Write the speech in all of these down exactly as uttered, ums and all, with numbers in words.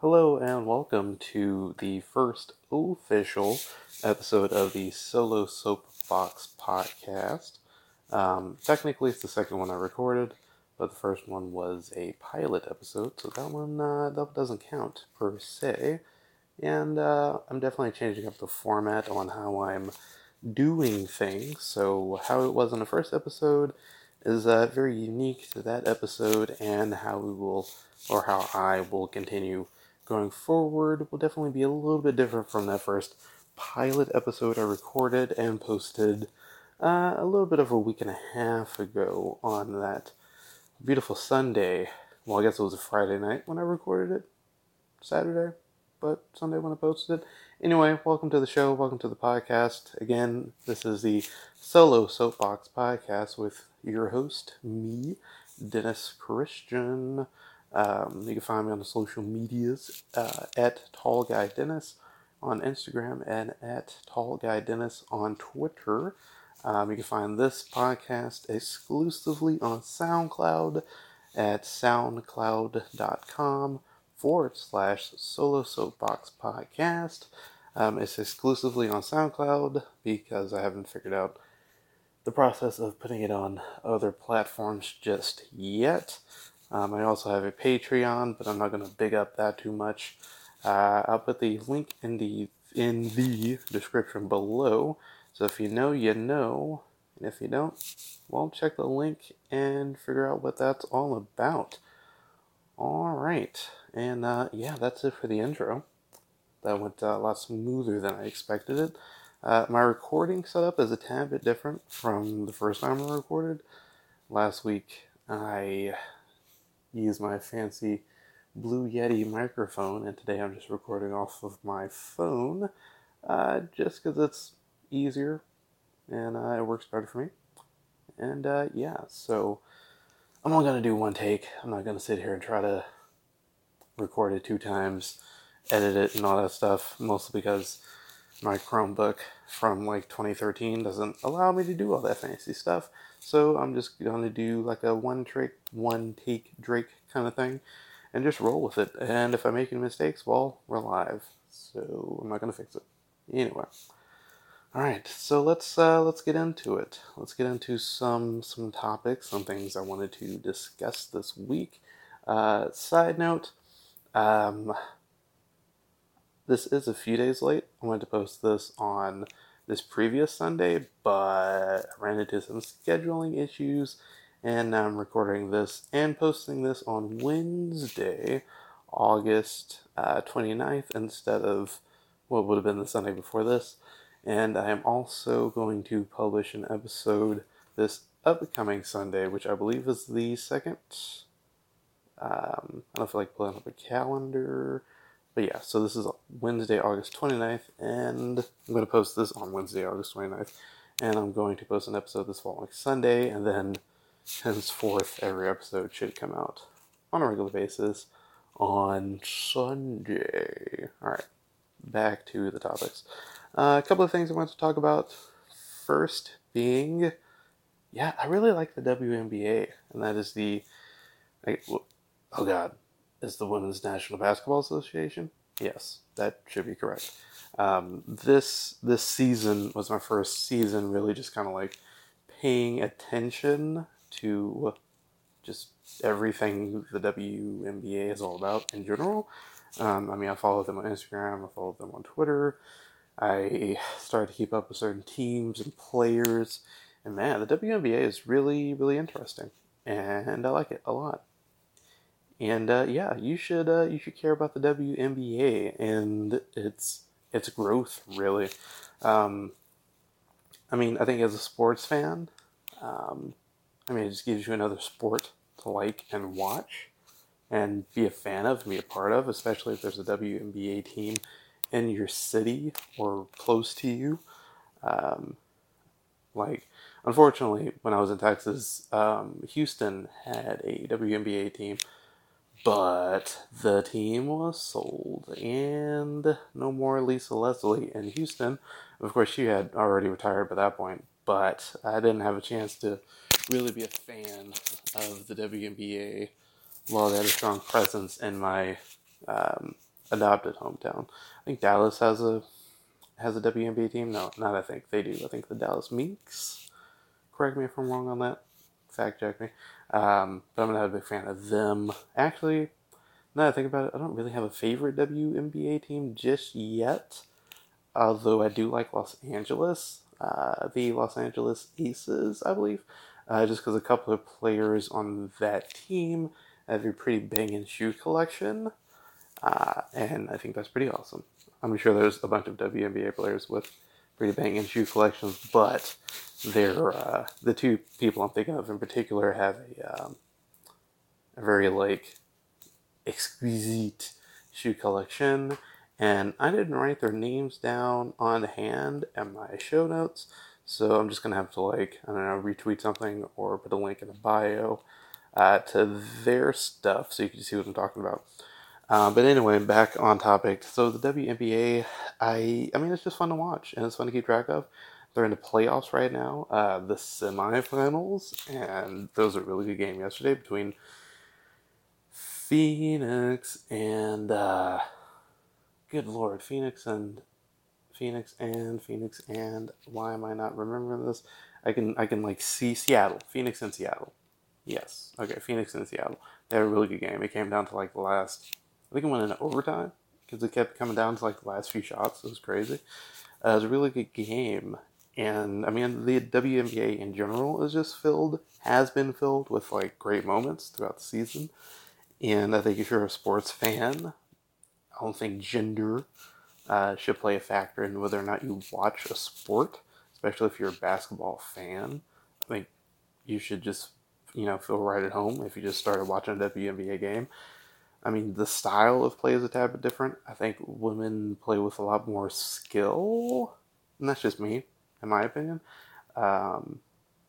Hello and welcome to the first official episode of the Solo Soapbox podcast. Um, technically, it's the second one I recorded, but the first one was a pilot episode, so that one uh, that doesn't count per se. And uh, I'm definitely changing up the format on how I'm doing things. So how it was in the first episode is uh, very unique to that episode, and how we will, or how I will continue. Going forward will definitely be a little bit different from that first pilot episode I recorded and posted uh, a little bit of a week and a half ago on that beautiful Sunday. Well, I guess it was a Friday night when I recorded it. Saturday, but Sunday when I posted it. Anyway, welcome to the show. Welcome to the podcast. Again, this is the Solo Soapbox podcast with your host, me, Dennis Christian. Um, you can find me on the social medias uh, at TallGuyDennis on Instagram and at TallGuyDennis on Twitter. Um, you can find this podcast exclusively on SoundCloud at soundcloud.com forward slash Solo Soapbox Podcast. Um, it's exclusively on SoundCloud because I haven't figured out the process of putting it on other platforms just yet. Um, I also have a Patreon, but I'm not going to big up that too much. Uh, I'll put the link in the in the description below. So if you know, you know. And if you don't, well, check the link and figure out what that's all about. All right. And uh, yeah, that's it for the intro. That went uh, a lot smoother than I expected it. Uh, my recording setup is a tad bit different from the first time I recorded. Last week, I use my fancy Blue Yeti microphone, and today I'm just recording off of my phone, uh, just because it's easier, and uh, it works better for me, and uh, yeah, so I'm not going to do one take. I'm not going to sit here and try to record it two times, edit it, and all that stuff, mostly because my Chromebook from like twenty thirteen doesn't allow me to do all that fancy stuff. So I'm just going to do like a one trick, one take Drake kind of thing and just roll with it. And if I make any mistakes, well, we're live. So I'm not going to fix it. Anyway. All right. So let's uh, let's get into it. Let's get into some some topics, some things I wanted to discuss this week. Uh, side note, um, this is a few days late. I wanted to post this on this previous Sunday, but I ran into some scheduling issues, and I'm recording this and posting this on Wednesday, August uh, twenty-ninth, instead of what would have been the Sunday before this. And I am also going to publish an episode this upcoming Sunday, which I believe is the second. Um, I don't feel like pulling up a calendar. But yeah, so this is Wednesday, August twenty-ninth, and I'm going to post this on Wednesday, August twenty-ninth, and I'm going to post an episode this following Sunday, and then henceforth, every episode should come out on a regular basis on Sunday. All right, back to the topics. Uh, a couple of things I wanted to talk about. First being, yeah, I really like the W N B A, and that is the, I, oh God. is the Women's National Basketball Association. Yes, that should be correct. Um, this this season was my first season really just kind of like paying attention to just everything the W N B A is all about in general. Um, I mean, I follow them on Instagram, I follow them on Twitter. I started to keep up with certain teams and players. And man, the W N B A is really, really interesting. And I like it a lot. And uh, yeah, you should uh, you should care about the W N B A and its its growth really. Um, I mean, I think as a sports fan, um, I mean, it just gives you another sport to like and watch, and be a fan of, and be a part of, especially if there's a W N B A team in your city or close to you. Um, like, unfortunately, when I was in Texas, um, Houston had a W N B A team. But the team was sold, and no more Lisa Leslie in Houston. Of course, she had already retired by that point, but I didn't have a chance to really be a fan of the W N B A while they had a strong presence in my um, adopted hometown. I think Dallas has a has a W N B A team. No, not I think. They do. I think the Dallas Minks. Correct me if I'm wrong on that. Fact check me. Um, but I'm not a big fan of them. Actually, now that I think about it, I don't really have a favorite W N B A team just yet. Although I do like Los Angeles. Uh, the Los Angeles Aces, I believe. Uh, just because a couple of players on that team have a pretty banging shoe collection. Uh, and I think that's pretty awesome. I'm sure there's a bunch of W N B A players with pretty banging shoe collections, but they're, uh, the two people I'm thinking of in particular have a, um, a very, like, exquisite shoe collection, and I didn't write their names down on hand in my show notes, so I'm just going to have to, like, I don't know, retweet something or put a link in the bio uh, to their stuff so you can see what I'm talking about. Uh, but anyway, back on topic. So the W N B A, I I mean, it's just fun to watch, and it's fun to keep track of. They're in the playoffs right now, uh, the semifinals, and there was a really good game yesterday between Phoenix and, uh, good lord, Phoenix and, Phoenix and, Phoenix and, why am I not remembering this? I can, I can like, see Seattle, Phoenix and Seattle. Yes, okay, Phoenix and Seattle. They had a really good game. It came down to, like, the last... I think it went into overtime because it kept coming down to like the last few shots. It was crazy. Uh, it was a really good game. And I mean, the W N B A in general is just filled, has been filled with like great moments throughout the season. And I think if you're a sports fan, I don't think gender uh, should play a factor in whether or not you watch a sport, especially if you're a basketball fan. I think you should just, you know, feel right at home if you just started watching a W N B A game. I mean, the style of play is a tad bit different. I think women play with a lot more skill, and that's just me, in my opinion. Um,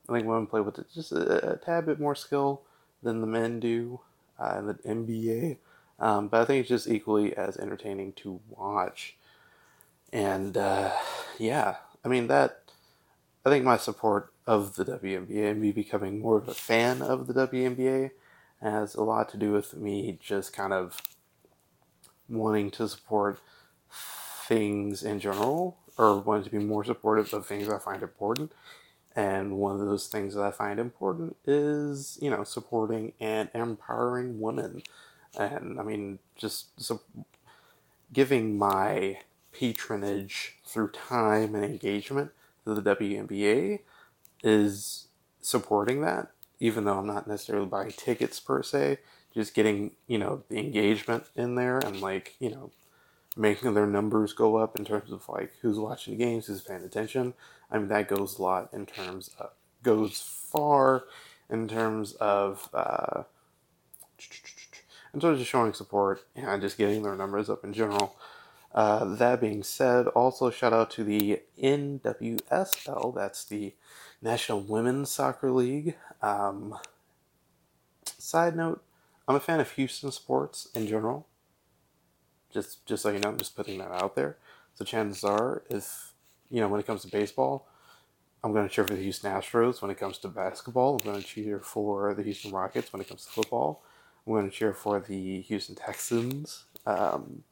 I think women play with just a, a tad bit more skill than the men do uh, in the N B A, um, but I think it's just equally as entertaining to watch. And, uh, yeah, I mean, that, I think my support of the W N B A and me becoming more of a fan of the W N B A has a lot to do with me just kind of wanting to support things in general, or wanting to be more supportive of things I find important. And one of those things that I find important is, you know, supporting and empowering women. And I mean, just so giving my patronage through time and engagement to the W N B A is supporting that. Even though I'm not necessarily buying tickets per se, just getting, you know, the engagement in there and, like, you know, making their numbers go up in terms of, like, who's watching the games, who's paying attention. I mean, that goes a lot in terms of, goes far in terms of, uh, in terms of showing support and just getting their numbers up in general. Uh, that being said, also shout out to the N W S L, that's the National Women's Soccer League. Um, side note, I'm a fan of Houston sports in general. Just just so you know, I'm just putting that out there. So chances are, if, you know, when it comes to baseball, I'm going to cheer for the Houston Astros. When it comes to basketball, I'm going to cheer for the Houston Rockets. When it comes to football, I'm going to cheer for the Houston Texans. Um,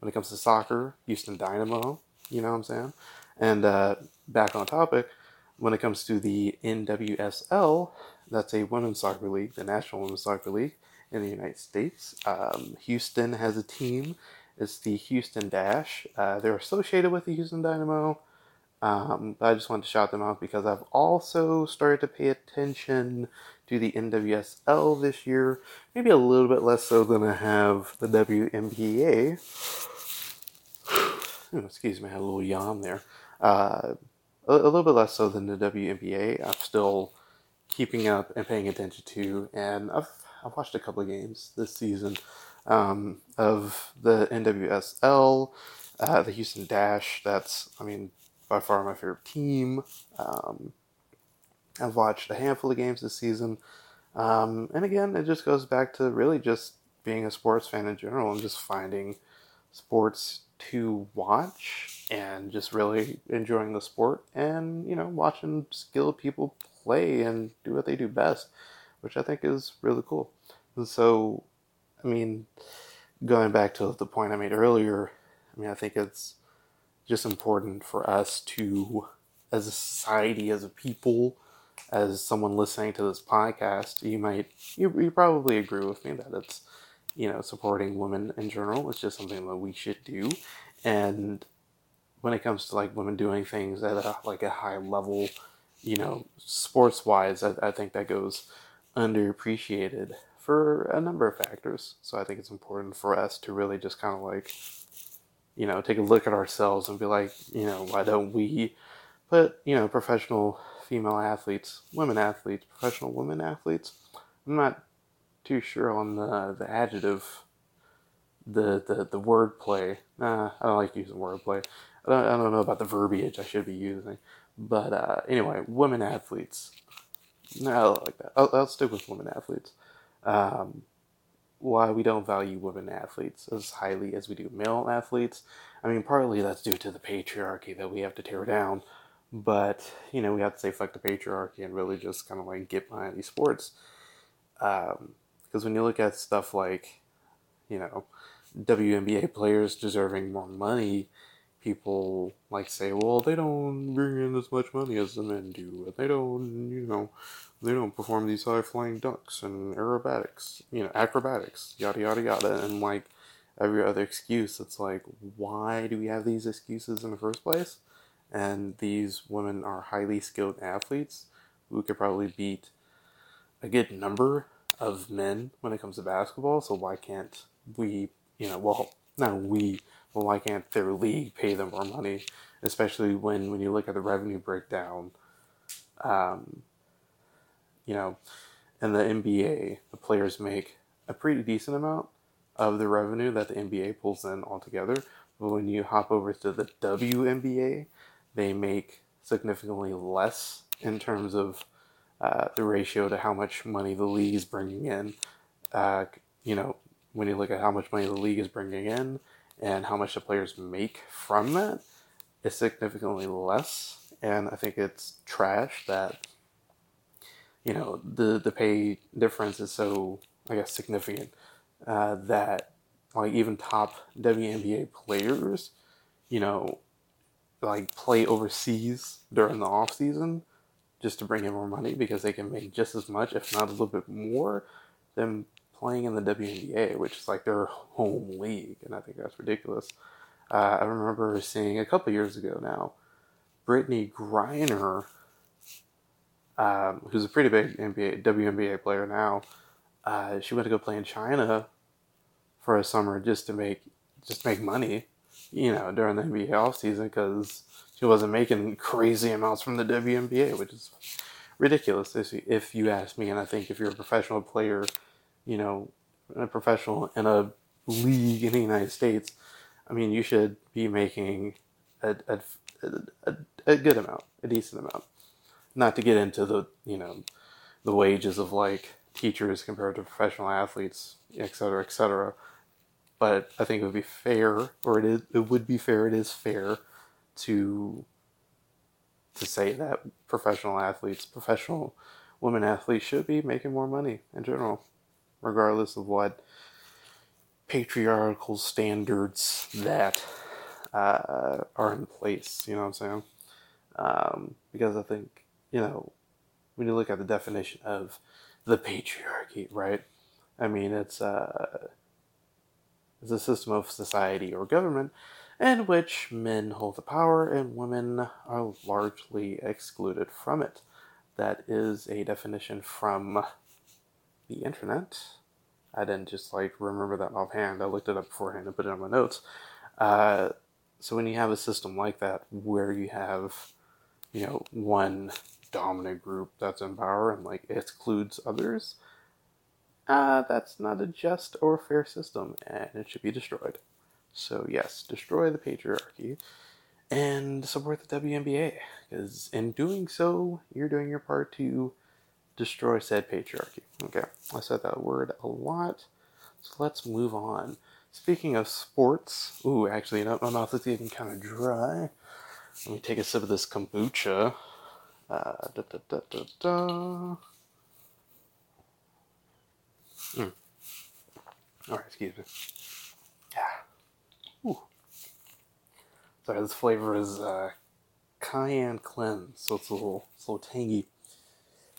when it comes to soccer, Houston Dynamo, you know what I'm saying? And uh, back on topic, when it comes to the N W S L, that's a women's soccer league, the National Women's Soccer League in the United States. Um, Houston has a team. It's the Houston Dash. Uh, they're associated with the Houston Dynamo. Um, I just wanted to shout them out because I've also started to pay attention to the N W S L this year. Maybe a little bit less so than I have the W N B A. Oh, excuse me, I had a little yawn there. Uh... A little bit less so than the W N B A. I'm still keeping up and paying attention to, and I've I've watched a couple of games this season um, of the N W S L, uh, the Houston Dash. That's, I mean, by far my favorite team. Um, I've watched a handful of games this season, um, and again, it just goes back to really just being a sports fan in general and just finding sports to watch and just really enjoying the sport and, you know, watching skilled people play and do what they do best, which I think is really cool. And so, I mean, going back to the point I made earlier, I mean, I think it's just important for us to, as a society, as a people, as someone listening to this podcast, you might, you, you probably agree with me that it's, you know, supporting women in general is just something that we should do. And when it comes to, like, women doing things at, a, like, a high level, you know, sports-wise, I, I think that goes underappreciated for a number of factors. So I think it's important for us to really just kind of, like, you know, take a look at ourselves and be like, you know, why don't we put, you know, professional female athletes, women athletes, professional women athletes. I'm not too sure on the, the adjective, the, the, the wordplay. Nah, I don't like using wordplay. I don't, I don't know about the verbiage I should be using. But uh, anyway, women athletes. No, I don't like that. I'll, I'll stick with women athletes. Um, why we don't value women athletes as highly as we do male athletes. I mean, partly that's due to the patriarchy that we have to tear down. But, you know, we have to say fuck the patriarchy and really just kind of, like, get behind these sports. Um, because when you look at stuff like, you know, W N B A players deserving more money, people, like, say, well, they don't bring in as much money as the men do, and they don't, you know, they don't perform these high-flying dunks and aerobatics, you know, acrobatics, yada, yada, yada, and, like, every other excuse. It's like, why do we have these excuses in the first place? And these women are highly skilled athletes who could probably beat a good number of men when it comes to basketball. So why can't we, you know, well, not we, but why can't their league pay them more money? Especially when, when you look at the revenue breakdown, um, you know, in the N B A, the players make a pretty decent amount of the revenue that the N B A pulls in altogether. But when you hop over to the W N B A, they make significantly less in terms of uh, the ratio to how much money the league is bringing in. Uh, you know, when you look at how much money the league is bringing in and how much the players make from that, it's significantly less. And I think it's trash that, you know, the, the pay difference is so, I guess, significant uh, that, like, even top W N B A players, you know, like, play overseas during the off season just to bring in more money because they can make just as much, if not a little bit more, than playing in the W N B A, which is, like, their home league, and I think that's ridiculous. Uh, I remember seeing a couple years ago now, Brittany Griner, um, who's a pretty big N B A W N B A player now, uh, she went to go play in China for a summer just to make just make money, you know, during the N B A offseason, because she wasn't making crazy amounts from the W N B A, which is ridiculous if you ask me. And I think if you're a professional player, you know, a professional in a league in the United States, I mean, you should be making a, a, a, a good amount, a decent amount. Not to get into the, you know, the wages of, like, teachers compared to professional athletes, et cetera, et cetera. But I think it would be fair, or it is, it would be fair, it is fair to to say that professional athletes, professional women athletes should be making more money in general, regardless of what patriarchal standards that uh, are in place, you know what I'm saying? Um, because I think, you know, when you look at the definition of the patriarchy, right? I mean, it's uh, it's a system of society or government in which men hold the power and women are largely excluded from it. That is a definition from the internet. I didn't just, like, remember that offhand. I looked it up beforehand and put it on my notes. Uh, so when you have a system like that where you have, you know, one dominant group that's in power and, like, excludes others, Uh, that's not a just or fair system, and it should be destroyed. So yes, destroy the patriarchy and support the W N B A, because in doing so, you're doing your part to destroy said patriarchy. Okay, I said that word a lot, so let's move on. Speaking of sports, ooh, actually, no, my mouth is even kind of dry. Let me take a sip of this kombucha. Uh, da da da da da. Mm. Alright, excuse me. Yeah. Ooh. Sorry, this flavor is uh, cayenne cleanse, so it's a little, it's a little tangy.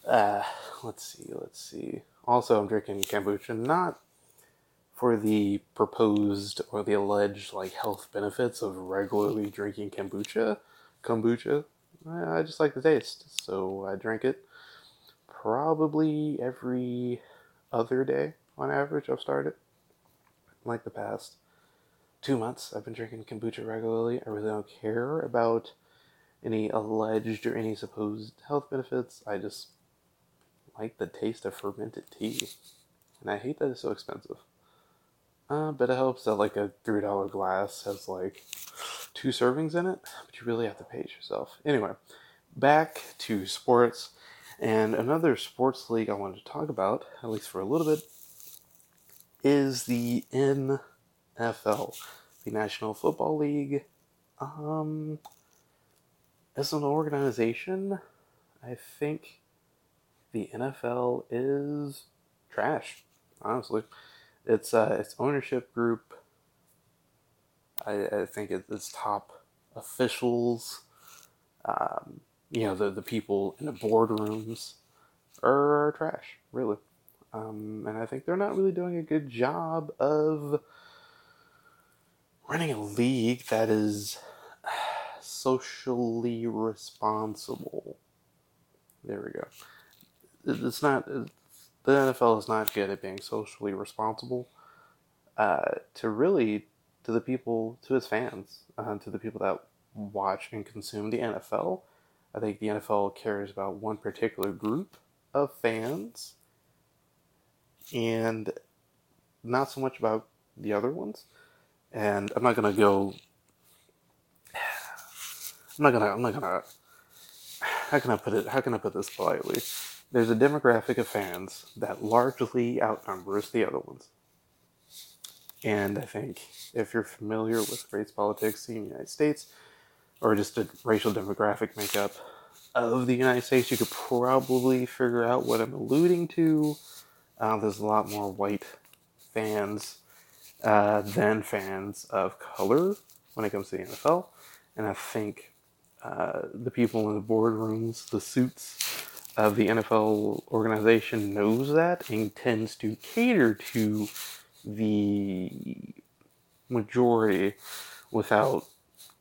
Uh, let's see, let's see. Also, I'm drinking kombucha, not for the proposed or the alleged like health benefits of regularly drinking kombucha. Kombucha, I just like the taste, so I drink it probably every other day on average. I've started like the past two months. I've been drinking kombucha regularly. I really don't care about any alleged or any supposed health benefits. I just like the taste of fermented tea, and I hate that it's so expensive. Uh, but it helps that like a three dollar glass has like two servings in it, but you really have to pace yourself. Anyway, back to sports, and another sports league I wanted to talk about, at least for a little bit, is the N F L, the National Football League. Um, as an organization, I think the N F L is trash, honestly. It's uh, its ownership group, I, I think it, its top officials, um, you know, the, the people in the boardrooms are trash, really. Um, and I think they're not really doing a good job of running a league that is socially responsible. There we go. It's not... The N F L is not good at being socially responsible uh, to really, to the people, to its fans, uh, to the people that watch and consume the N F L. I think the N F L cares about one particular group of fans and not so much about the other ones. And I'm not going to go, I'm not going to, I'm not going to, how can I put it, how can I put this politely? There's a demographic of fans that largely outnumbers the other ones. And I think if you're familiar with race politics in the United States, or just the racial demographic makeup of the United States, you could probably figure out what I'm alluding to. Uh, there's a lot more white fans uh, than fans of color when it comes to the N F L. And I think uh, the people in the boardrooms, the suits of the N F L organization knows that and tends to cater to the majority without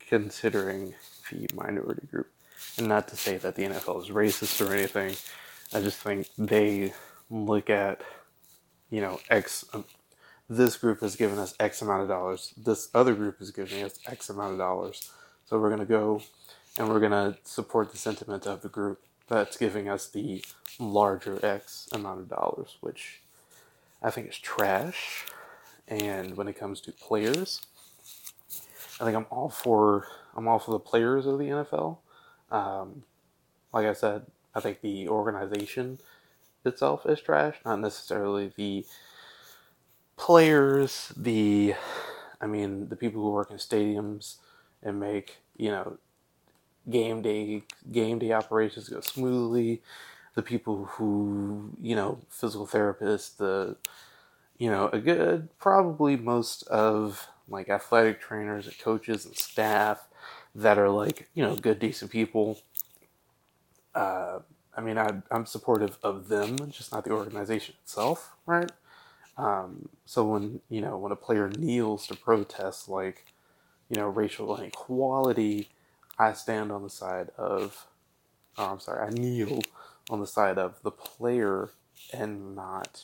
considering the minority group. And not to say that the N F L is racist or anything. I just think they look at, you know, X, um, this group has given us X amount of dollars. This other group is giving us X amount of dollars. So we're going to go and we're going to support the sentiment of the group that's giving us the larger X amount of dollars, which I think is trash. And when it comes to players, I think I'm all for I'm all for the players of the N F L. Um, like I said, I think the organization itself is trash, not necessarily the players. The I mean, the people who work in stadiums and make, you know, game day game day operations go smoothly, the people who, you know, physical therapists, the, you know, a good, probably most of like athletic trainers and coaches and staff that are like, you know, good, decent people. Uh, I mean, I, I'm supportive of them, just not the organization itself. Right. Um, so when, you know, when a player kneels to protest, like, you know, racial inequality, I stand on the side of, oh, I'm sorry, I kneel on the side of the player and not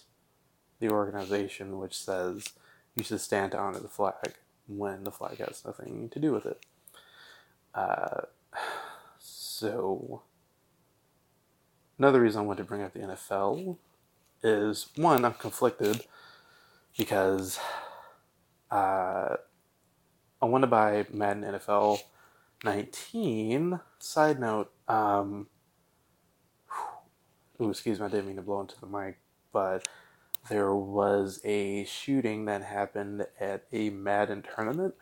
the organization, which says you should stand to honor the flag when the flag has nothing to do with it. Uh, so, another reason I want to bring up the N F L is, one, I'm conflicted because uh, I want to buy Madden N F L nineteen. Side note, um, ooh, excuse me, I didn't mean to blow into the mic, but there was a shooting that happened at a Madden tournament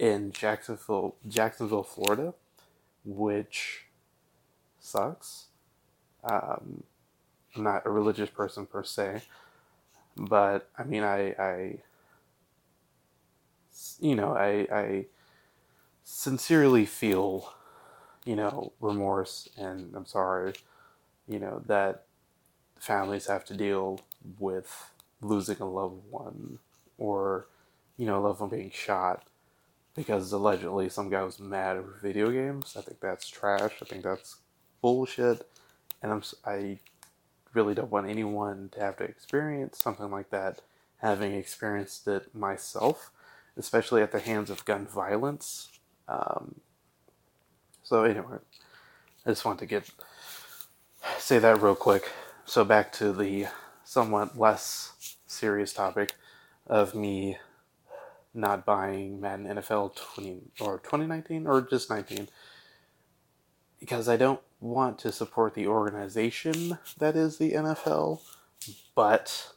in Jacksonville, Jacksonville, Florida, which sucks. Um, I'm not a religious person per se, but I mean, I, I you know, I, I sincerely feel, you know, remorse, and I'm sorry, you know, that families have to deal with losing a loved one, or, you know, a loved one being shot because allegedly some guy was mad over video games. I think that's trash. I think that's bullshit. And I'm, I really don't want anyone to have to experience something like that, having experienced it myself, especially at the hands of gun violence. Um, so anyway, I just wanted to get say that real quick. So back to the somewhat less serious topic of me not buying Madden N F L twenty or twenty nineteen or just nineteen, because I don't want to support the organization that is the N F L, but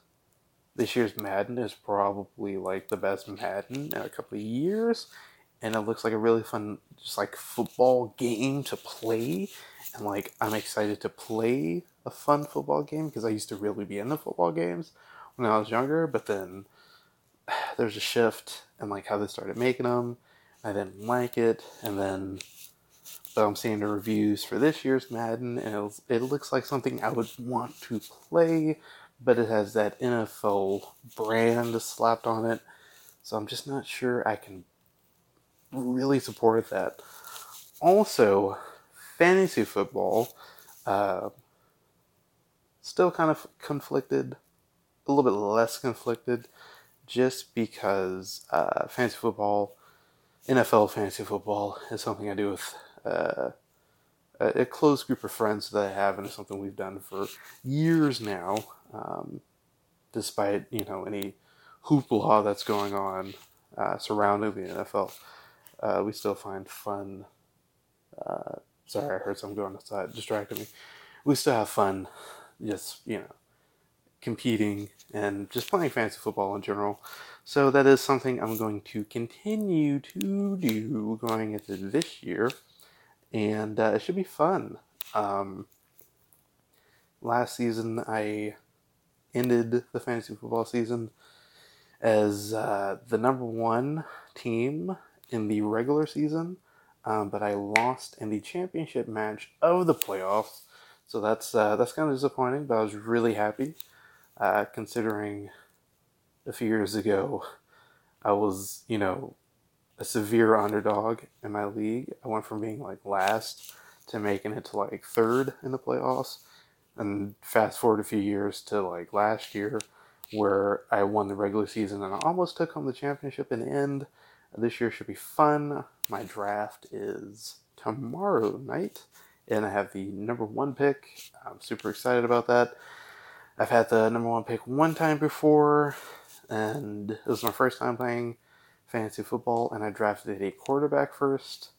this year's Madden is probably like the best Madden in a couple of years, and it looks like a really fun, just like football game to play, and like I'm excited to play a fun football game because I used to really be into football games when I was younger, but then there's a shift in like how they started making them. I didn't like it, and then but I'm seeing the reviews for this year's Madden, and it, it looks like something I would want to play, but it has that N F L brand slapped on it, so I'm just not sure I can really support that. Also, fantasy football, uh, still kind of conflicted, a little bit less conflicted, just because uh, fantasy football, N F L fantasy football, is something I do with uh, a close group of friends that I have, and it's something we've done for years now, um, despite, you know, any hoopla that's going on uh, surrounding the N F L. Uh, we still find fun, uh, sorry, I heard something going outside, distracted me. We still have fun just, you know, competing and just playing fantasy football in general. So that is something I'm going to continue to do going into this year, and uh, it should be fun. Um, last season, I ended the fantasy football season as uh, the number one team in the regular season, um, but I lost in the championship match of the playoffs, so that's uh, that's kind of disappointing. But I was really happy, uh, considering a few years ago I was, you know, a severe underdog in my league. I went from being like last to making it to like third in the playoffs, and fast forward a few years to like last year where I won the regular season and I almost took home the championship in the end. This year should be fun. My draft is tomorrow night, and I have the number one pick. I'm super excited about that. I've had the number one pick one time before, and it was my first time playing fantasy football, and I drafted a quarterback first.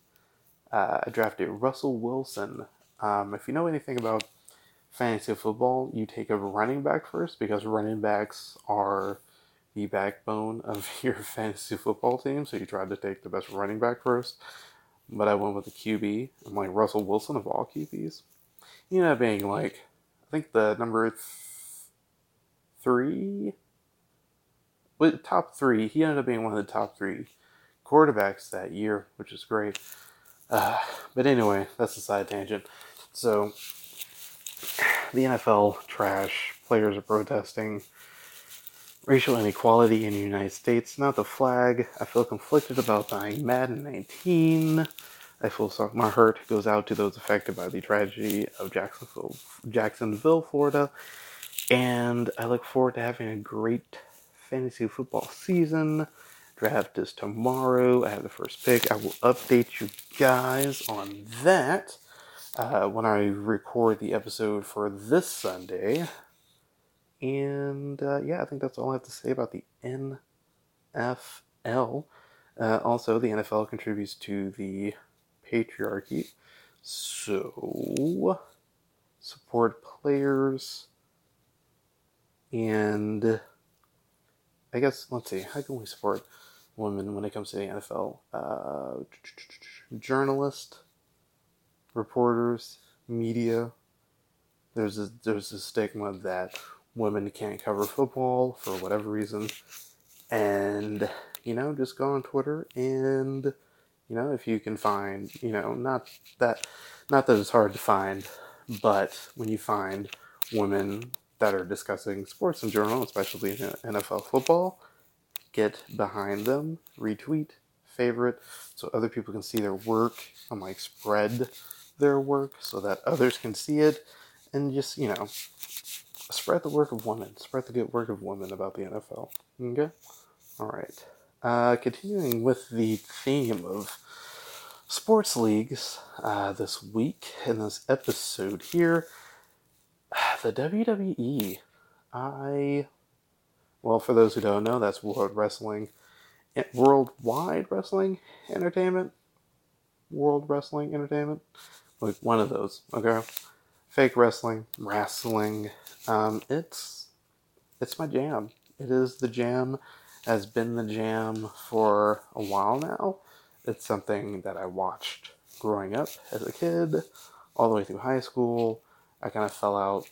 Uh, I drafted Russell Wilson. Um, if you know anything about fantasy football, you take a running back first because running backs are the backbone of your fantasy football team, so you try to take the best running back first. But I went with a Q B. I'm like Russell Wilson of all Q Bs. You know, being like, I think the number th- three... With top three, he ended up being one of the top three quarterbacks that year, which is great. Uh, but anyway, that's a side tangent. So, the N F L trash. Players are protesting racial inequality in the United States. Not the flag. I feel conflicted about buying Madden nineteen. I feel sorry. My heart goes out to those affected by the tragedy of Jacksonville, Jacksonville, Florida. And I look forward to having a great fantasy football season. Draft is tomorrow. I have the first pick. I will update you guys on that uh, when I record the episode for this Sunday. And uh, yeah, I think that's all I have to say about the N F L. Uh, also, the N F L contributes to the patriarchy. So, support players. And I guess, let's see, how can we support women when it comes to the N F L? Uh, journalists, reporters, media. There's a, there's a stigma that women can't cover football for whatever reason. And you know, just go on Twitter and, you know, if you can find, you know, not that, not that it's hard to find, but when you find women that are discussing sports in general, especially in N F L football, get behind them, retweet, favorite, so other people can see their work, and like spread their work so that others can see it, and just, you know, spread the work of women, spread the good work of women about the N F L. Okay? Alright. Uh, continuing with the theme of sports leagues uh, this week, in this episode here, the W W E. I, well, for those who don't know, that's World Wrestling, Worldwide Wrestling Entertainment, World Wrestling Entertainment, like one of those, okay, fake wrestling, wrestling, um, it's, it's my jam, it is the jam, has been the jam for a while now. It's something that I watched growing up as a kid, all the way through high school. I kind of fell out,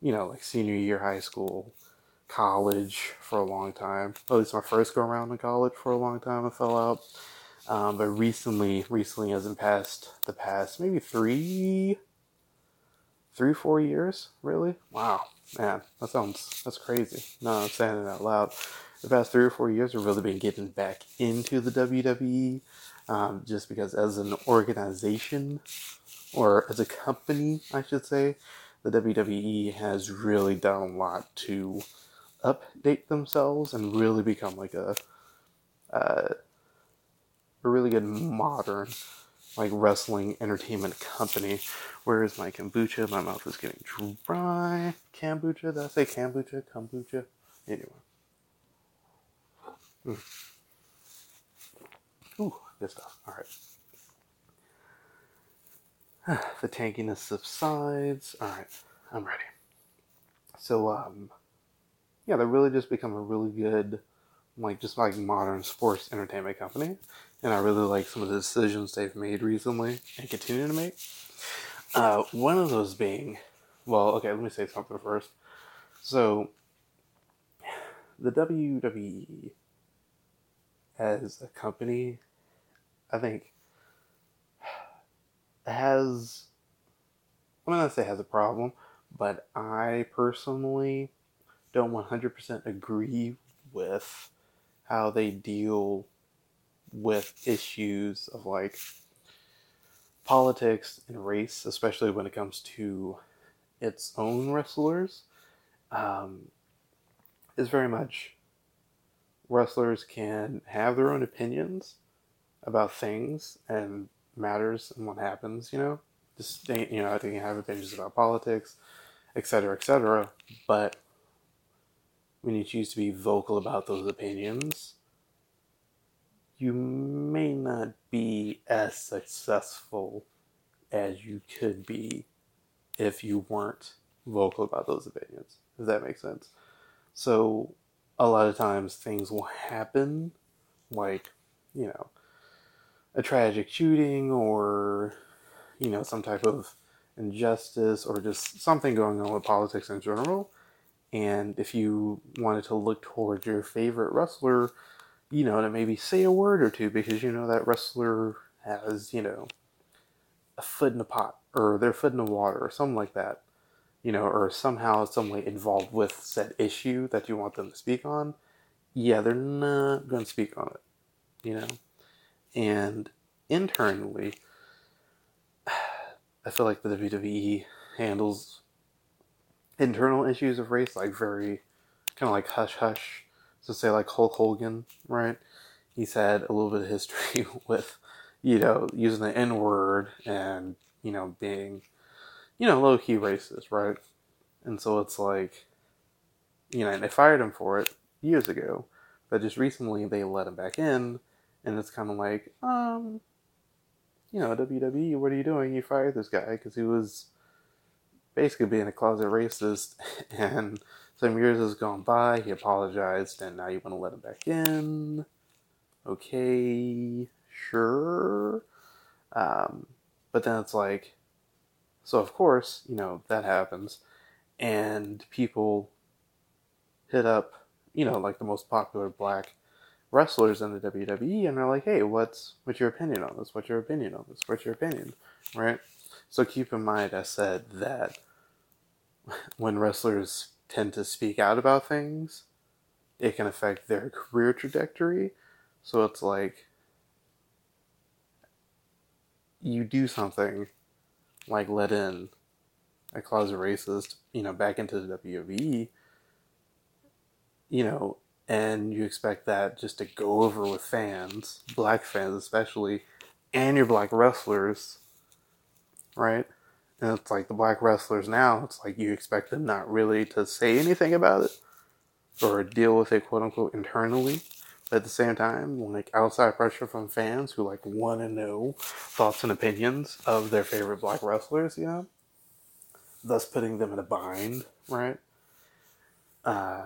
you know, like senior year high school, college for a long time, at least my first go around in college for a long time, I fell out, um, but recently, recently as in past, the past maybe three, three, four years, really, wow, man, that sounds, that's crazy, no, I'm saying it out loud, the past three or four years I've really been getting back into the W W E, um, just because as an organization, or as a company, I should say, the W W E has really done a lot to update themselves and really become like a uh, a really good modern like wrestling entertainment company. Where is my kombucha? My mouth is getting dry. Kombucha? Did I say kombucha? Kombucha? Anyway. Mm. Ooh, good stuff. Alright. The tankiness subsides. Alright, I'm ready. So, um... yeah, they really just become a really good, like, just like modern sports entertainment company. And I really like some of the decisions they've made recently and continue to make. Uh, one of those being, well, okay, let me say something first. So, the W W E as a company, I think, has, I'm not going to say has a problem, but I personally don't one hundred percent agree with how they deal with issues of like politics and race, especially when it comes to its own wrestlers. Um, it's very much wrestlers can have their own opinions about things and matters and what happens, you know, just, you know, they can have opinions about politics, et cetera, et cetera, but when you choose to be vocal about those opinions, you may not be as successful as you could be if you weren't vocal about those opinions. Does that make sense? So, a lot of times things will happen, like, you know, a tragic shooting or, you know, some type of injustice or just something going on with politics in general. And if you wanted to look towards your favorite wrestler, you know, to maybe say a word or two because you know that wrestler has, you know, a foot in the pot or their foot in the water or something like that, you know, or somehow, some way involved with said issue that you want them to speak on. Yeah, they're not going to speak on it, you know. And internally, I feel like the W W E handles internal issues of race, like very, kind of like hush-hush, so say like Hulk Hogan, right, he's had a little bit of history with, you know, using the N-word and, you know, being, you know, low-key racist, right, and so it's like, you know, and they fired him for it years ago, but just recently they let him back in, and it's kind of like, um, you know, W W E, what are you doing, you fired this guy, because he was basically being a closet racist, and some years has gone by, he apologized, and now you want to let him back in. Okay, sure. Um, but then it's like, so of course, you know, that happens, and people hit up you know, like the most popular black wrestlers in the W W E, and they're like, hey, what's what's your opinion on this? What's your opinion on this? What's your opinion? Right? So keep in mind, I said that when wrestlers tend to speak out about things, it can affect their career trajectory. So it's like, you do something like let in a closet racist, you know, back into the W W E, you know, and you expect that just to go over with fans, black fans especially, and your black wrestlers, right? And it's like the black wrestlers now, it's like you expect them not really to say anything about it or deal with it, quote unquote, internally. But at the same time, like outside pressure from fans who like want to know thoughts and opinions of their favorite black wrestlers, you know, thus putting them in a bind, right? Uh,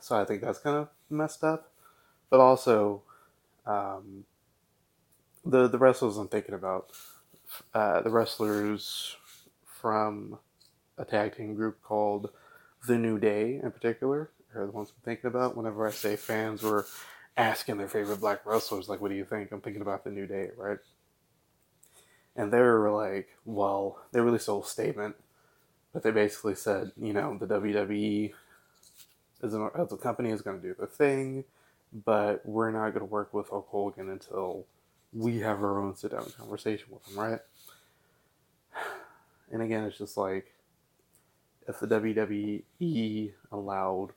so I think that's kind of messed up. But also, um, the the wrestlers I'm thinking about, uh, the wrestlers from a tag team group called The New Day in particular, are the ones I'm thinking about. Whenever I say fans were asking their favorite black wrestlers, like, what do you think? I'm thinking about The New Day, right? And they were like, well, they released a whole statement, but they basically said, you know, the W W E as a, as a company is going to do the thing, but we're not going to work with Hulk Hogan until we have our own sit-down conversation with him, right? And again, it's just like, if the W W E allowed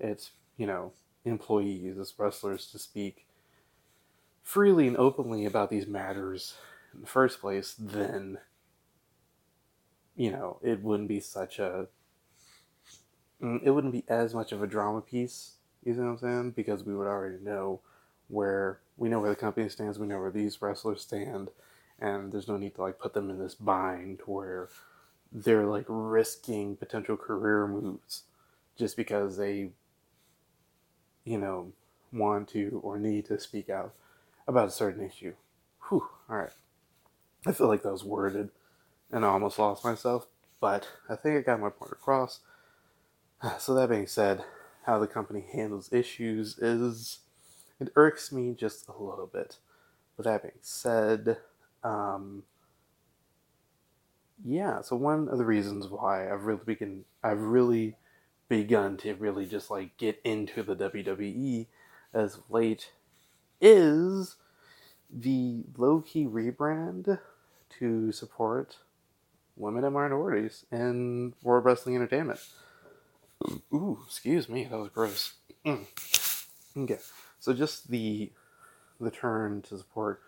its, you know, employees, its wrestlers to speak freely and openly about these matters in the first place, then, you know, it wouldn't be such a, it wouldn't be as much of a drama piece, you know what I'm saying? Because we would already know where, we know where the company stands, we know where these wrestlers stand, and there's no need to, like, put them in this bind where they're, like, risking potential career moves just because they, you know, want to or need to speak out about a certain issue. Whew, all right. I feel like that was worded and I almost lost myself, but I think I got my point across. So that being said, how the company handles issues is, it irks me just a little bit. But that being said, um, yeah, so one of the reasons why I've really begun, I've really begun to really just like get into the W W E as of late is the low-key rebrand to support women and minorities in world wrestling entertainment. Ooh, excuse me, that was gross. Mm. Okay, so just the the turn to support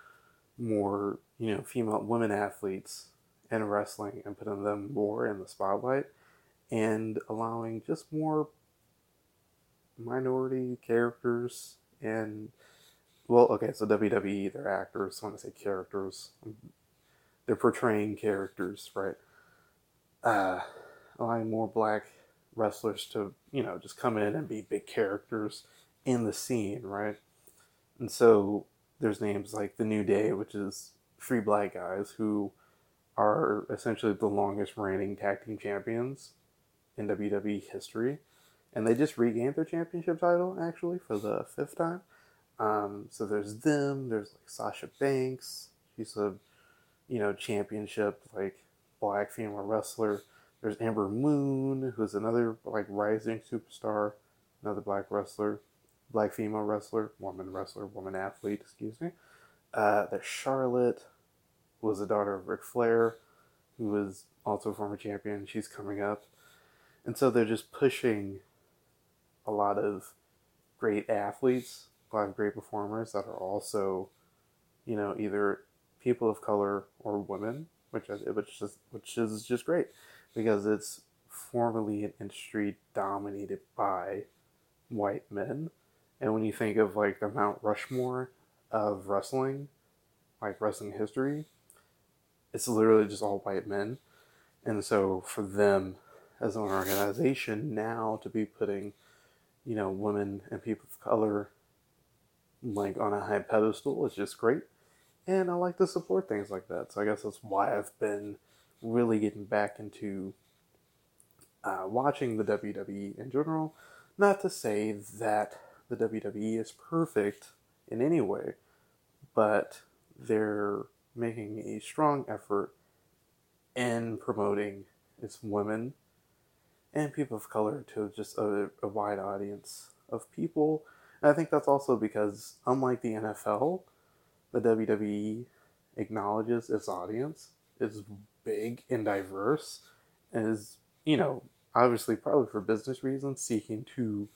more, you know, female women athletes and wrestling and putting them more in the spotlight and allowing just more minority characters and, well, okay, so W W E, they're actors, so when I say characters, they're portraying characters, right? Uh, allowing more black wrestlers to, you know, just come in and be big characters in the scene, right? And so there's names like The New Day, which is three black guys who are essentially the longest reigning tag team champions in W W E history. And they just regained their championship title, actually, for the fifth time. Um, so there's them, there's like Sasha Banks, she's a, you know, championship, like, black female wrestler. There's Amber Moon, who's another, like, rising superstar, another black wrestler, black female wrestler, woman wrestler, woman athlete, excuse me. Uh, there's Charlotte, who was the daughter of Ric Flair, who was also a former champion. She's coming up. And so they're just pushing a lot of great athletes, a lot of great performers that are also, you know, either people of color or women, which is, which is, which is just great because it's formerly an industry dominated by white men. And when you think of, like, the Mount Rushmore of wrestling, like wrestling history, it's literally just all white men. And so for them as an organization now to be putting, you know, women and people of color, like, on a high pedestal is just great. And I like to support things like that. So I guess that's why I've been really getting back into uh, watching the W W E in general, Not to say that the W W E is perfect in any way, but they're making a strong effort in promoting its women and people of color to just a, a wide audience of people. And I think that's also because, unlike the N F L, the W W E acknowledges its audience is big and diverse, and is, you know, obviously probably for business reasons, seeking to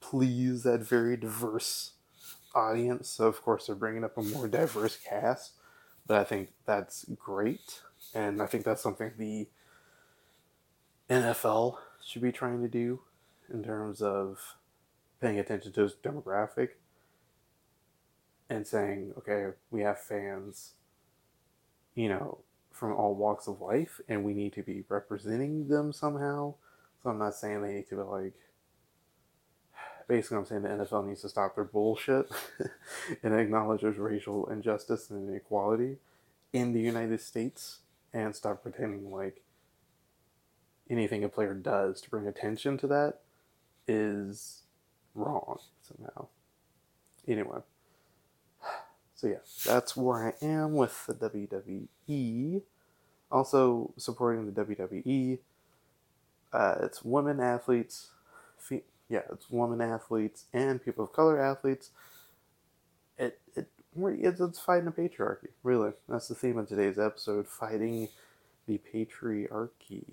please that very diverse audience. So of course they're bringing up a more diverse cast, but I think that's great, and I think that's something the N F L should be trying to do in terms of paying attention to its demographic and saying, okay, we have fans, you know, from all walks of life, and we need to be representing them somehow. So I'm not saying they need to be like, basically I'm saying the N F L needs to stop their bullshit and acknowledge there's racial injustice and inequality in the United States, and stop pretending like anything a player does to bring attention to that is wrong somehow. Anyway. So yeah, that's where I am with the W W E. Also supporting the W W E. Uh, it's women athletes. Fe- yeah, it's women athletes and people of color athletes. It it it's, it's fighting the patriarchy, really. That's the theme of today's episode: fighting the patriarchy.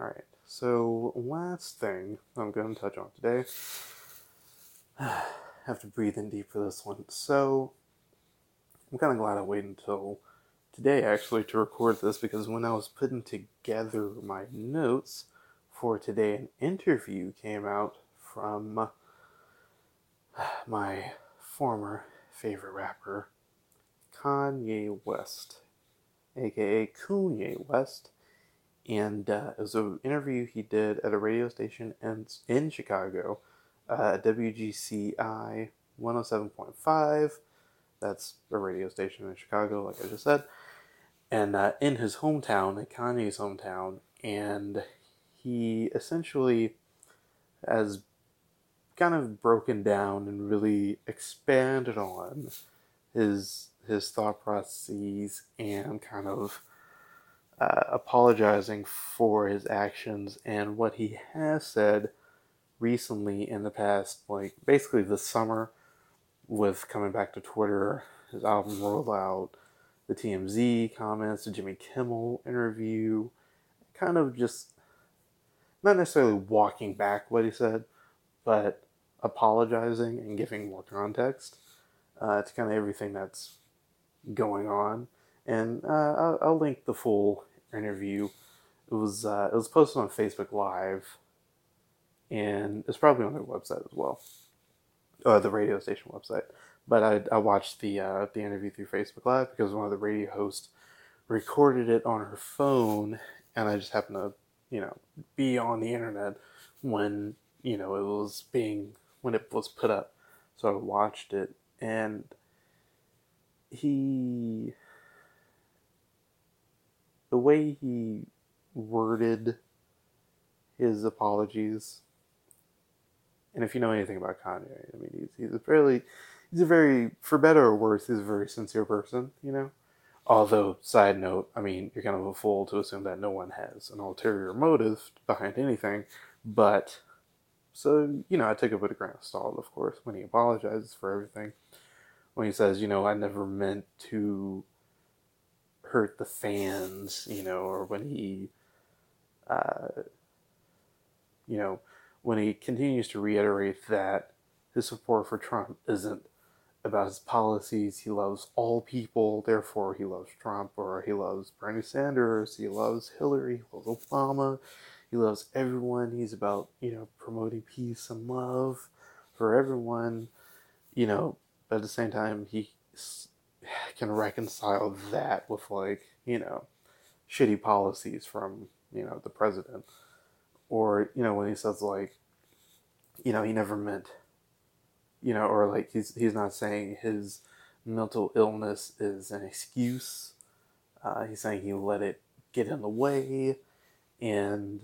All right. So last thing I'm going to touch on today. I have to breathe in deep for this one. So. I'm kind of glad I waited until today, actually, to record this, because when I was putting together my notes for today, an interview came out from my former favorite rapper, Kanye West, a k a. Kanye West, and uh, it was an interview he did at a radio station in, in Chicago, uh, W G C I one oh seven point five. That's a radio station in Chicago, like I just said. And uh, in his hometown, in Kanye's hometown. And he essentially has kind of broken down and really expanded on his his thought processes, and kind of uh, apologizing for his actions and what he has said recently in the past, like basically this summer, with coming back to Twitter, his album rollout, the T M Z comments, the Jimmy Kimmel interview, kind of just not necessarily walking back what he said, but apologizing and giving more context uh, to kind of everything that's going on. And uh, I'll, I'll link the full interview. It was uh, it was posted on Facebook Live, and it's probably on their website as well. Uh, the radio station website, but I, I watched the uh, the interview through Facebook Live because one of the radio hosts recorded it on her phone, and I just happened to, you know, be on the internet when, you know, it was being when it was put up. So I watched it, and he, the way he worded his apologies. And if you know anything about Kanye, I mean, he's he's a fairly, he's a very, for better or worse, he's a very sincere person, you know? Although, side note, I mean, you're kind of a fool to assume that no one has an ulterior motive behind anything, but, so, you know, I took it with a grain of salt, of course, when he apologizes for everything. When he says, you know, I never meant to hurt the fans, you know, or when he, uh, you know, when he continues to reiterate that his support for Trump isn't about his policies, he loves all people, therefore he loves Trump, or he loves Bernie Sanders, he loves Hillary, he loves Obama, he loves everyone, he's about, you know, promoting peace and love for everyone, you know, but at the same time, he can reconcile that with, like, you know, shitty policies from, you know, the president. Or, you know, when he says, like, you know, he never meant, you know, or, like, he's he's not saying his mental illness is an excuse. Uh, he's saying he let it get in the way. And,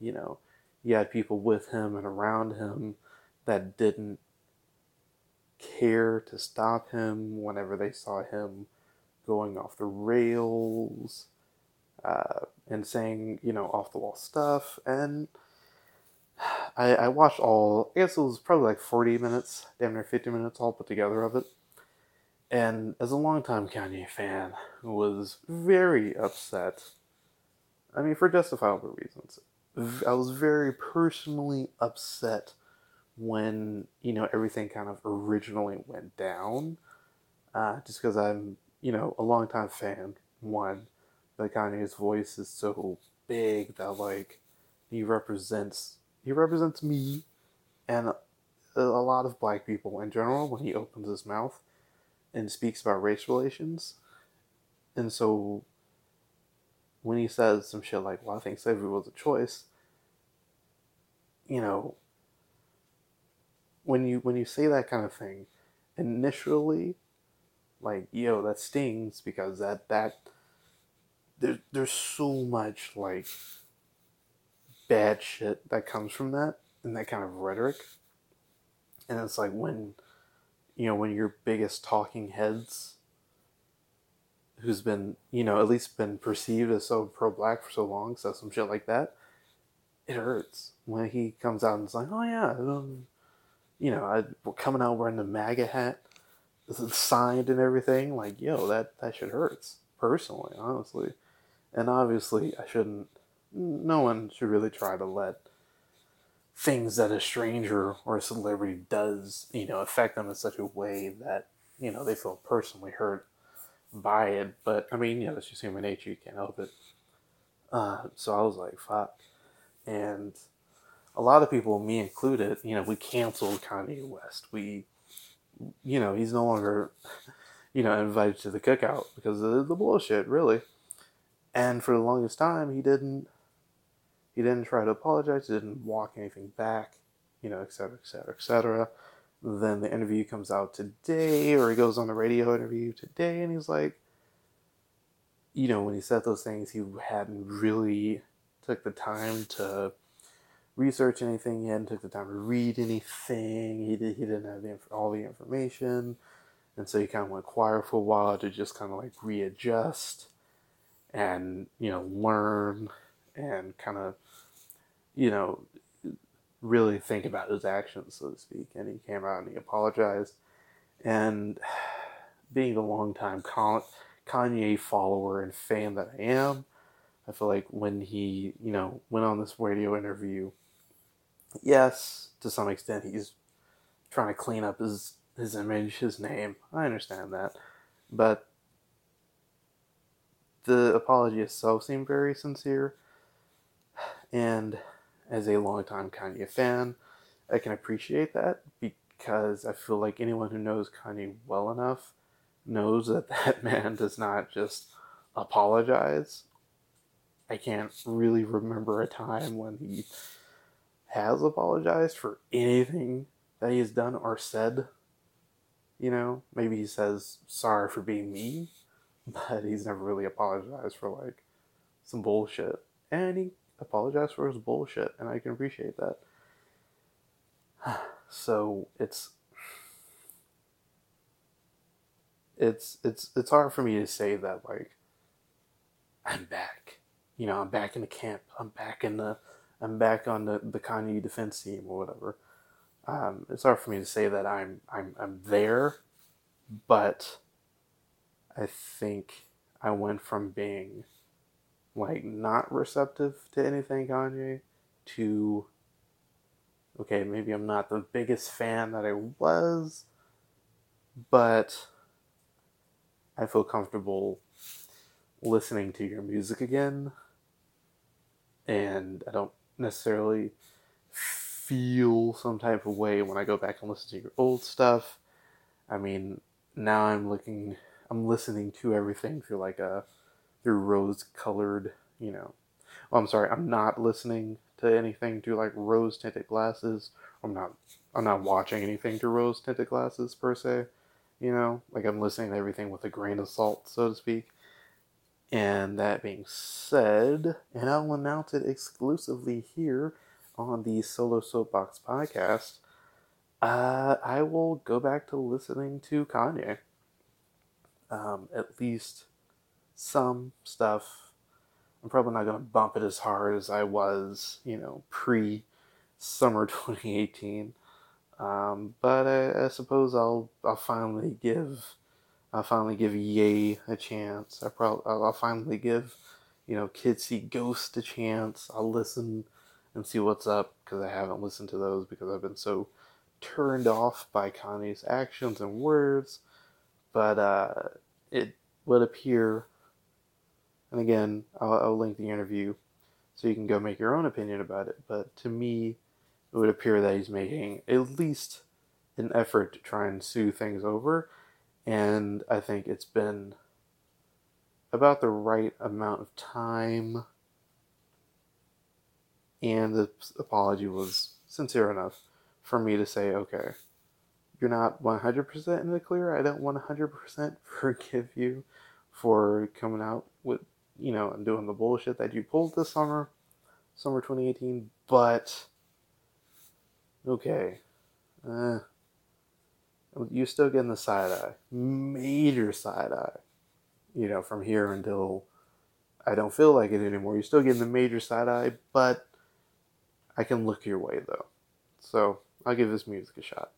you know, he had people with him and around him that didn't care to stop him whenever they saw him going off the rails uh, and saying, you know, off-the-wall stuff. And I, I watched all, I guess it was probably like forty minutes, damn near fifty minutes all put together of it. And as a longtime Kanye fan, was very upset. I mean, for justifiable reasons. I was very personally upset when, you know, everything kind of originally went down. Uh, just because I'm, you know, a longtime fan, one. But Kanye's voice is so big that, like, he represents, he represents me and a, a lot of black people in general when he opens his mouth and speaks about race relations. And so when he says some shit like, well, I think slavery was a choice, you know, when you when you say that kind of thing, initially, like, yo, that stings, because that, that there, there's so much, like, bad shit that comes from that, and that kind of rhetoric. And it's like when... you know, when your biggest talking heads, who's been, you know, at least been perceived as so pro-black for so long, says some shit like that, it hurts. When he comes out and is like, oh yeah, um, you know, I, we're coming out wearing the MAGA hat, signed and everything, like, yo, that, that shit hurts, personally, honestly. And obviously, I shouldn't, no one should really try to let things that a stranger or a celebrity does, you know, affect them in such a way that, you know, they feel personally hurt by it. But, I mean, you know, it's just human nature. You can't help it. Uh, so I was like, fuck. And a lot of people, me included, you know, we canceled Kanye West. We, you know, he's no longer, you know, invited to the cookout because of the bullshit, really. And for the longest time, he didn't He didn't try to apologize, he didn't walk anything back, you know, et cetera, et cetera, et cetera. Then the interview comes out today, or he goes on the radio interview today, and he's like, you know, when he said those things, he hadn't really took the time to research anything, he hadn't took the time to read anything, he, did, he didn't have the, all the information, and so he kind of went quiet for a while to just kind of like readjust and, you know, learn and kind of, you know, really think about his actions, so to speak. And he came out and he apologized. And being a longtime Kanye follower and fan that I am, I feel like when he, you know, went on this radio interview, yes, to some extent, he's trying to clean up his, his image, his name. I understand that. But the apology itself seemed very sincere. And as a longtime Kanye fan, I can appreciate that, because I feel like anyone who knows Kanye well enough knows that that man does not just apologize. I can't really remember a time when he has apologized for anything that he has done or said. You know, maybe he says, sorry for being me, but he's never really apologized for, like, some bullshit. And he apologize for his bullshit, and I can appreciate that. So it's it's it's it's hard for me to say that, like, I'm back, you know, I'm back in the camp, I'm back in the I'm back on the, the Kanye defense team or whatever. Um, it's hard for me to say that I'm I'm I'm there, but I think I went from being, like, not receptive to anything Kanye to, okay, maybe I'm not the biggest fan that I was, but I feel comfortable listening to your music again, and I don't necessarily feel some type of way when I go back and listen to your old stuff. I mean, now I'm looking, I'm listening to everything through, like, a through rose-colored, you know... Well, I'm sorry, I'm not listening to anything through, like, rose-tinted glasses. I'm not I'm not watching anything through rose-tinted glasses, per se. You know? Like, I'm listening to everything with a grain of salt, so to speak. And that being said, and I'll announce it exclusively here on the Solo Soapbox podcast, Uh, I will go back to listening to Kanye. Um, at least some stuff. I'm probably not going to bump it as hard as I was, you know, pre-summer twenty eighteen. Um, but I, I suppose I'll I'll finally give I'll finally give Ye a chance. I probably I'll finally give you know Kids See Ghost a chance. I'll listen and see what's up, because I haven't listened to those because I've been so turned off by Kanye's actions and words. But uh, it would appear, and again, I'll, I'll link the interview so you can go make your own opinion about it. But to me, it would appear that he's making at least an effort to try and smooth things over. And I think it's been about the right amount of time. And the apology was sincere enough for me to say, okay, you're not one hundred percent in the clear. I don't one hundred percent forgive you for coming out with, you know, and doing the bullshit that you pulled this summer, summer twenty eighteen, but... Okay, uh, you're still getting the side eye, major side eye, you know, from here until I don't feel like it anymore. You're still getting the major side eye, but I can look your way, though. So I'll give this music a shot.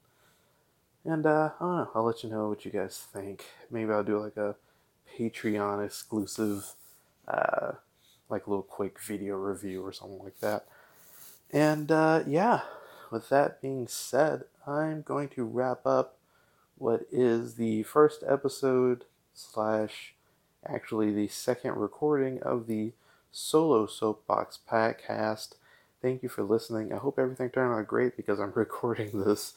And uh, I don't know, I'll let you know what you guys think. Maybe I'll do like a Patreon exclusive, uh, like little quick video review or something like that. And uh, yeah. With that being said, I'm going to wrap up what is the first episode slash actually the second recording of the Solo Soapbox podcast. Thank you for listening. I hope everything turned out great because I'm recording this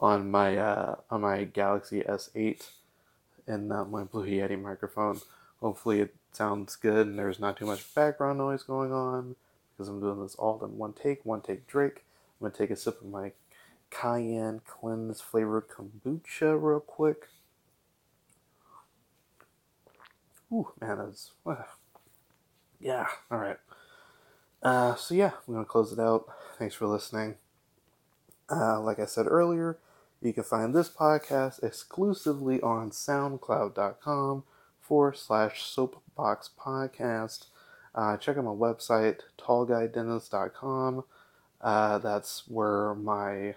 on my uh, on my Galaxy S eight and uh, my Blue Yeti microphone. Hopefully it sounds good and there's not too much background noise going on because I'm doing this all in one take, one take Drake. I'm going to take a sip of my cayenne cleanse flavored kombucha real quick. Ooh, man, that's... Wow. Yeah, all right. Uh, so yeah, I'm going to close it out. Thanks for listening. Uh, like I said earlier, you can find this podcast exclusively on SoundCloud.com forward slash Soapbox Podcast. Uh, check out my website, Tall Guy Dennis dot com. Uh, that's where my,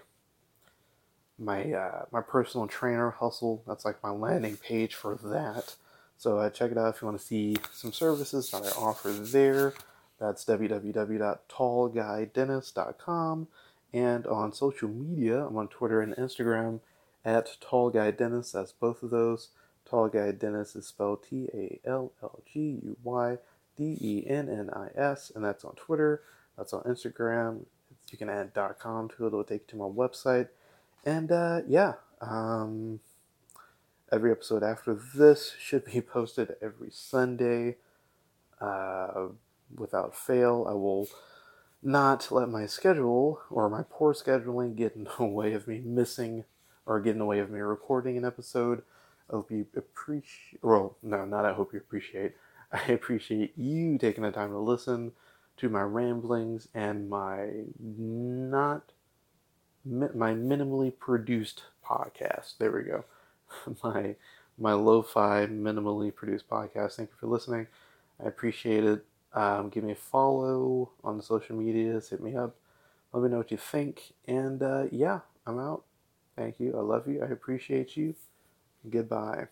my, uh, my personal trainer hustle, that's like my landing page for that. So uh, check it out if you want to see some services that I offer there. That's w w w dot tall guy dennis dot com. And on social media, I'm on Twitter and Instagram at TallGuyDennis. That's both of those. TallGuyDennis is spelled T A L L G U Y D E N N I S. And that's on Twitter. That's on Instagram. You can add .com to it. It'll take you to my website. And, uh, yeah. Um, every episode after this should be posted every Sunday. Uh, without fail. I will not let my schedule or my poor scheduling get in the way of me missing or get in the way of me recording an episode. I hope you appreciate... Well, no, not I hope you appreciate. I appreciate you taking the time to listen to my ramblings and my not, my minimally produced podcast. There we go. My, my lo-fi minimally produced podcast. Thank you for listening. I appreciate it. Um, give me a follow on the social medias. Hit me up. Let me know what you think. And uh, yeah, I'm out. Thank you. I love you. I appreciate you. Goodbye.